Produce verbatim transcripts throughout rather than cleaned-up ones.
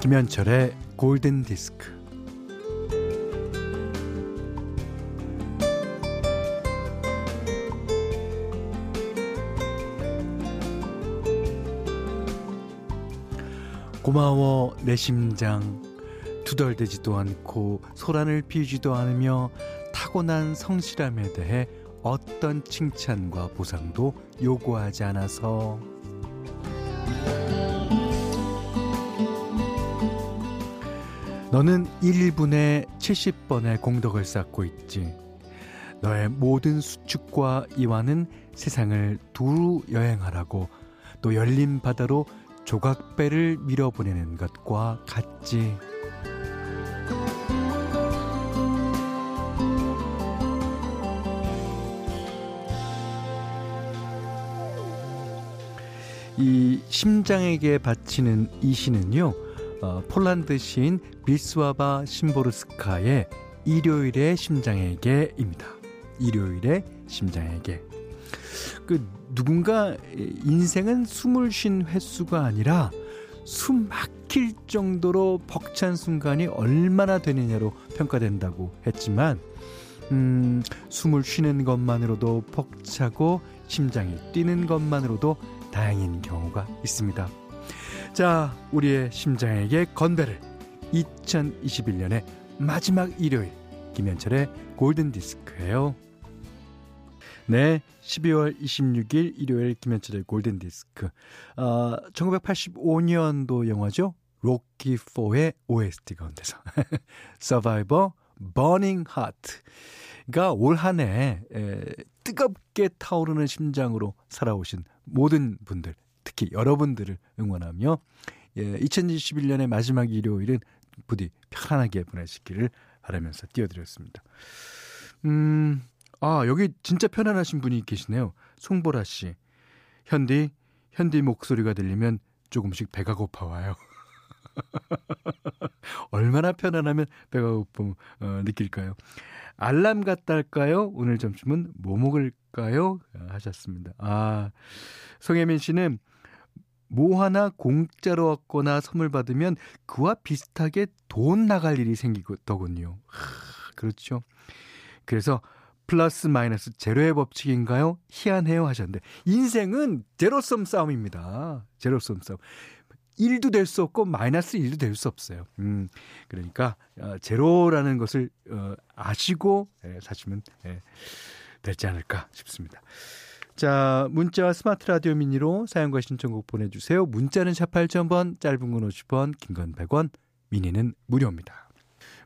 김현철의 골든디스크. 고마워 내 심장, 투덜대지도 않고 소란을 피우지도 않으며 타고난 성실함에 대해 어떤 칭찬과 보상도 요구하지 않아서. 너는 일 분에 칠십 번의 공덕을 쌓고 있지. 너의 모든 수축과 이완은 세상을 두루 여행하라고, 또 열린 바다로 조각배를 밀어보내는 것과 같지. 이 심장에게 바치는 이 시는요, 어, 폴란드 시인 빌스와바 심보르스카의 일요일의 심장에게입니다. 일요일의 심장에게. 그 누군가 인생은 숨을 쉰 횟수가 아니라 숨 막힐 정도로 벅찬 순간이 얼마나 되느냐로 평가된다고 했지만, 음, 숨을 쉬는 것만으로도 벅차고 심장이 뛰는 것만으로도 다행인 경우가 있습니다. 자, 우리의 심장에게 건배를, 이천이십일 년의 마지막 일요일 김현철의 골든디스크예요. 네, 십이월 이십육일 일요일 김현철의 골든디스크. 어, 천구백팔십오년도 영화죠. 로키 포의 오에스티 가운데서 서바이버 버닝 하트가 올 한 해 뜨겁게 타오르는 심장으로 살아오신 모든 분들, 특히 여러분들을 응원하며, 예, 이천이십일 년의 마지막 일요일은 부디 편안하게 보내시기를 바라면서 띄워드렸습니다. 음... 아, 여기 진짜 편안하신 분이 계시네요. 송보라 씨. 현디, 현디 목소리가 들리면 조금씩 배가 고파와요. 얼마나 편안하면 배가 고픔 어, 느낄까요? 알람 같다 할까요? 오늘 점심은 뭐 먹을까요? 하셨습니다. 아, 송혜민 씨는 뭐 하나 공짜로 얻거나 선물 받으면 그와 비슷하게 돈 나갈 일이 생기더군요. 하, 그렇죠. 그래서 플러스 마이너스 제로의 법칙인가요? 희한해요 하셨는데, 인생은 제로섬 싸움입니다. 제로섬 싸움. 일도 될 수 없고 마이너스 일도 될 수 없어요. 음, 그러니까 어, 제로라는 것을 어, 아시고 예, 사시면 예, 될지 않을까 싶습니다. 자, 문자와 스마트 라디오 미니로 사연과 신청곡 보내주세요. 문자는 샵 팔천 번, 짧은 건 오십 원, 긴 건 백 원, 미니는 무료입니다.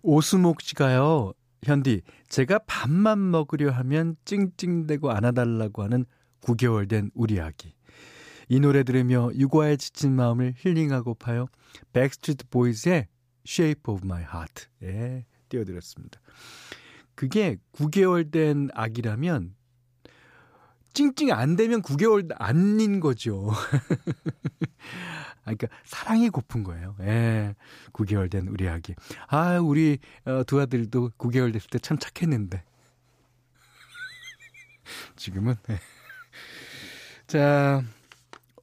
오수목 씨가요. 현디, 제가 밥만 먹으려 하면 찡찡대고 안아달라고 하는 구 개월 된 우리 아기. 이 노래 들으며 육아에 지친 마음을 힐링하고파요. 백스트리트 보이즈의 Shape of my heart. 예, 띄워드렸습니다. 그게 구 개월 된 아기라면 찡찡 안 되면 구 개월 안인 거죠. 그러니까 사랑이 고픈 거예요. 예, 구 개월 된 우리 아기. 아, 우리 두 아들도 구 개월 됐을 때 참 착했는데. 지금은. 예. 자,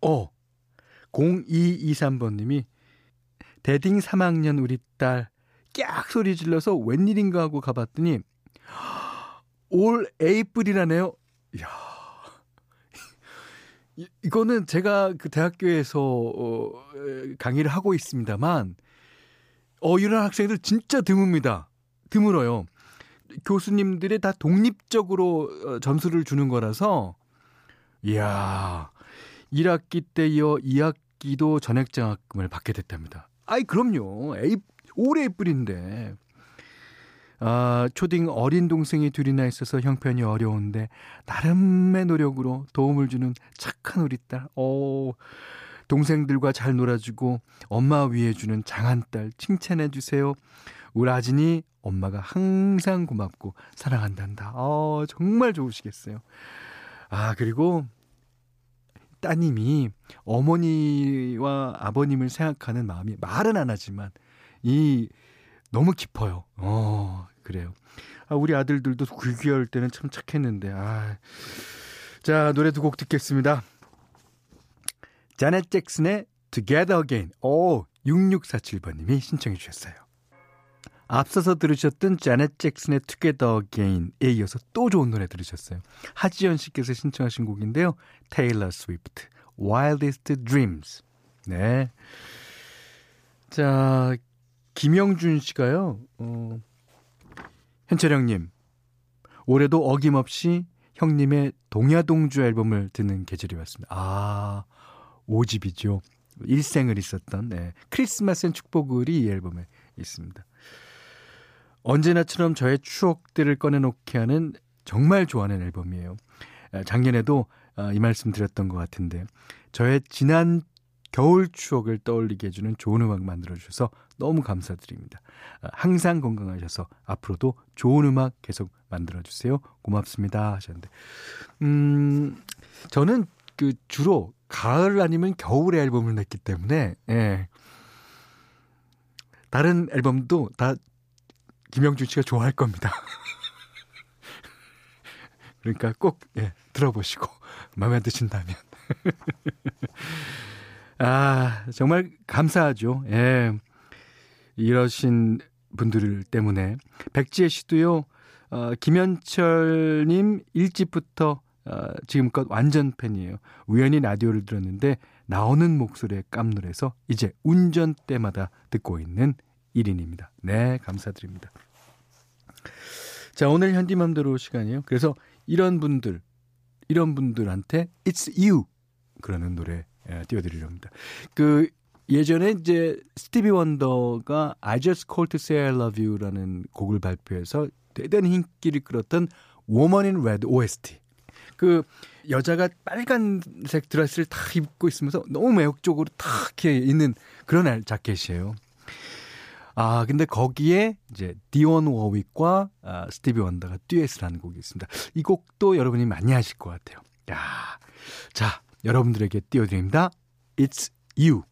어, 공이이삼번님이 대딩 삼 학년 우리 딸 깍 소리 질러서 웬일인가 하고 가봤더니 올 에이프릴이라네요. 이야. 이거는 제가 그 대학교에서 어, 강의를 하고 있습니다만, 어, 이런 학생들 진짜 드뭅니다. 드물어요. 교수님들이 다 독립적으로 점수를 주는 거라서, 이야, 일 학기 때 이어 이 학기도 전액장학금을 받게 됐답니다. 아이, 그럼요. 에이, 올해 에이프릴인데. 아, 초딩 어린 동생이 둘이나 있어서 형편이 어려운데 나름의 노력으로 도움을 주는 착한 우리 딸. 오, 동생들과 잘 놀아주고 엄마 위해주는 장한딸 칭찬해 주세요. 우리 아진이 엄마가 항상 고맙고 사랑한단다. 어, 정말 좋으시겠어요. 아, 그리고 따님이 어머니와 아버님을 생각하는 마음이 말은 안 하지만 이 너무 깊어요. 어, 그래요. 아, 우리 아들들도 구 개월 때는 참 착했는데. 아. 자, 노래 두 곡 듣겠습니다. 자넷 잭슨의 Together Again. 오, 육육사칠번님이 신청해 주셨어요. 앞서서 들으셨던 자넷 잭슨의 Together Again에 이어서 또 좋은 노래 들으셨어요. 하지연 씨께서 신청하신 곡인데요. 테일러 스위프트, Wildest Dreams. 네. 자, 김영준 씨가요. 어, 현철 형님, 올해도 어김없이 형님의 동야동주 앨범을 듣는 계절이 왔습니다. 아, 오집이죠. 일생을 있었던, 네, 크리스마스엔 축복을이 이 앨범에 있습니다. 언제나처럼 저의 추억들을 꺼내놓게 하는 정말 좋아하는 앨범이에요. 작년에도 이 말씀 드렸던 것 같은데 저의 지난 겨울 추억을 떠올리게 해주는 좋은 음악 만들어주셔서 너무 감사드립니다. 항상 건강하셔서 앞으로도 좋은 음악 계속 만들어주세요. 고맙습니다 하셨는데, 음, 저는 그 주로 가을 아니면 겨울에 앨범을 냈기 때문에, 예, 다른 앨범도 다 김영준 씨가 좋아할 겁니다. 그러니까 꼭, 예, 들어보시고 마음에 안 드신다면. 아, 정말 감사하죠. 예, 이러신 분들 때문에. 백지혜 씨도요, 어, 김현철님 일찍부터 어, 지금껏 완전 팬이에요. 우연히 라디오를 들었는데 나오는 목소리에 깜놀해서 이제 운전 때마다 듣고 있는 일인입니다. 네, 감사드립니다. 자, 오늘 현디맘대로 시간이에요. 그래서 이런 분들, 이런 분들한테 It's you 그러는 노래, 예, 띄워드리려 합니다. 그 예전에 이제 스티비 원더가 I just called to say I love you라는 곡을 발표해서 대단히 인기를 끌었던 Woman in Red 오에스티. 그 여자가 빨간색 드레스를 탁 입고 있으면서 너무 매혹적으로 탁 이렇게 있는 그런 자켓이에요. 아, 근데 거기에 이제 디온 워윅과 아, 스티비 원더가 듀엣이라는 곡이 있습니다. 이 곡도 여러분이 많이 아실 것 같아요. 야, 자, 여러분들에게 띄워드립니다. It's you.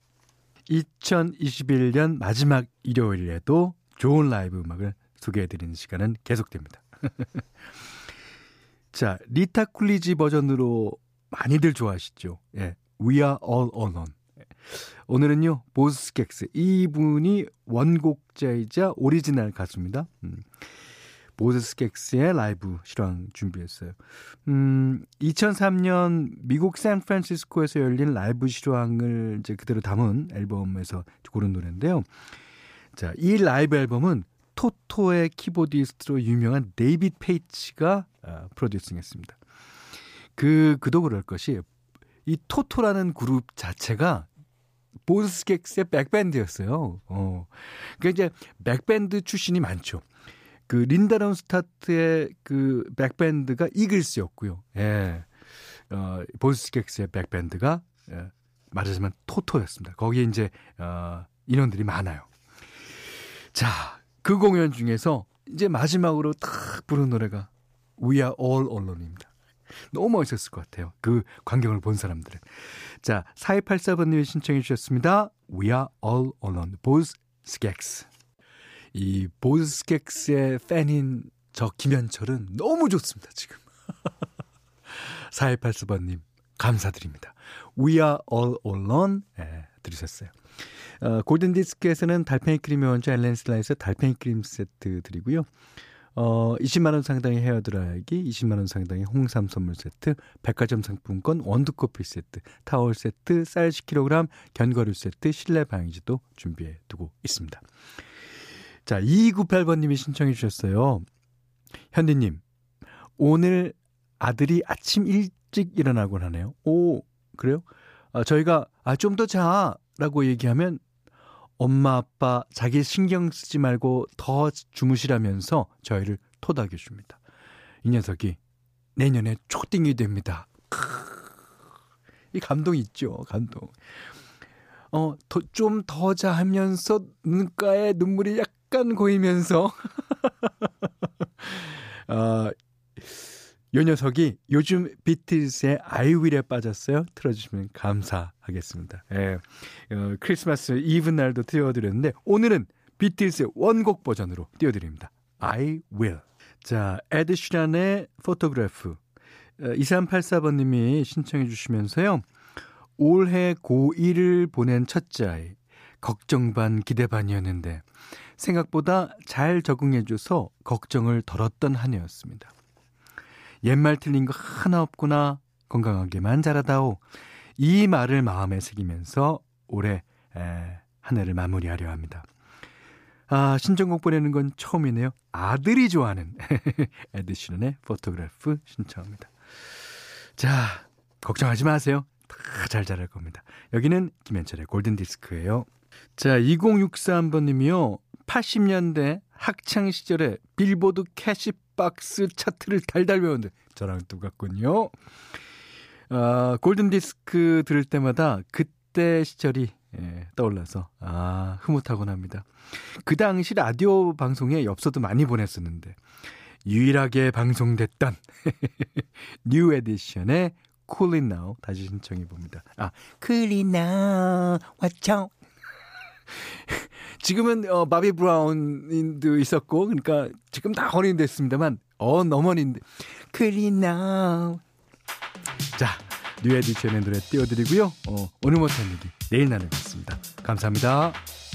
이천이십일년 마지막 일요일에도 좋은 라이브 음악을 소개해드리는 시간은 계속됩니다. 자, 리타쿨리지 버전으로 많이들 좋아하시죠. 예, We are all alone. 오늘은요, 보즈 스캑스, 이분이 원곡자이자 오리지널 가수입니다. 음, 보즈 스캑스의 라이브 실황 준비했어요. 음, 이천삼년 미국 샌프란시스코에서 열린 라이브 실황을 이제 그대로 담은 앨범에서 고른 노래인데요. 자, 이 라이브 앨범은 토토의 키보디스트로 유명한 데이빗 페이치가 어, 프로듀싱했습니다. 그, 그도 그럴 것이 이 토토라는 그룹 자체가 보즈 스캑스의 백밴드였어요. 어. 그러니까 이제 백밴드 출신이 많죠. 그 린다론 스타트의 그 백밴드가 이글스였고요. 예. 어, 보즈 스캑스의 백밴드가, 예, 말하자면 토토였습니다. 거기에 이제 어, 인원들이 많아요. 자, 그 공연 중에서 이제 마지막으로 딱 부른 노래가 We are all alone입니다. 너무 멋있었을 것 같아요. 그 광경을 본 사람들은. 자, 사이팔사번님이 신청해 주셨습니다. We are all alone. 보즈 스캑스. 이 보즈 스캑스의 팬인 저 김현철은 너무 좋습니다, 지금. 사이팔사번님, 감사드립니다. We are all alone. 네, 들으셨어요. 어, 골든디스크에서는 달팽이 크림의 원조 엘렌슬라에서 달팽이 크림 세트 드리고요. 어, 이십만원 상당의 헤어드라이기, 이십만원 상당의 홍삼 선물 세트, 백화점 상품권, 원두커피 세트, 타월 세트, 쌀 십 킬로그램, 견과류 세트, 실내 방향지도 준비해 두고 있습니다. 자, 이이구팔번님이 신청해 주셨어요. 현디님, 오늘 아들이 아침 일찍 일어나곤 하네요. 오, 그래요? 아, 저희가 아, 좀 더 자라고 얘기하면 엄마 아빠 자기 신경 쓰지 말고 더 주무시라면서 저희를 토닥여 줍니다. 이 녀석이 내년에 초딩이 됩니다. 이 감동 있죠, 감동. 어, 좀 더 자 하면서 눈가에 눈물이 약간 고이면서 어, 이 녀석이 요즘 비틀스의 I will에 빠졌어요. 틀어주시면 감사하겠습니다. 예, 어, 크리스마스 이브 날도 띄워드렸는데 오늘은 비틀스의 원곡 버전으로 띄워드립니다. I will. 자, 에드 쉬란의 Photograph. 이삼팔사번님이 신청해 주시면서요. 올해 고일을 보낸 첫째 아이, 걱정 반 기대 반이었는데 생각보다 잘 적응해줘서 걱정을 덜었던 한 해였습니다. 옛말 틀린 거 하나 없구나, 건강하게만 자라다오, 이 말을 마음에 새기면서 올해 에, 한 해를 마무리하려 합니다. 아, 신청곡 보내는 건 처음이네요. 아들이 좋아하는 에드시런의 포토그래프 신청합니다. 자, 걱정하지 마세요. 다 잘 자랄 겁니다. 여기는 김현철의 골든디스크예요. 자, 이공육사번님이요. 팔십 년대 학창시절에 빌보드 캐시박스 차트를 달달 외웠는데 저랑 똑같군요. 아, 골든디스크 들을 때마다 그때 시절이 예, 떠올라서 아, 흐뭇하곤 합니다. 그 당시 라디오 방송에 엽서도 많이 보냈었는데 유일하게 방송됐던 뉴 에디션의 Cooling Now 다시 신청해 봅니다. 아, Cooling Now 왔죠. 지금은 어, 바비 브라운도 있었고, 그러니까 지금 다 어린이 됐습니다만 어, 너무 어린데 Cooling Now. 자, 뉴 에디션의 노래 띄워드리고요. 어, 오늘 못한 얘기 내일 나누겠습니다. 감사합니다.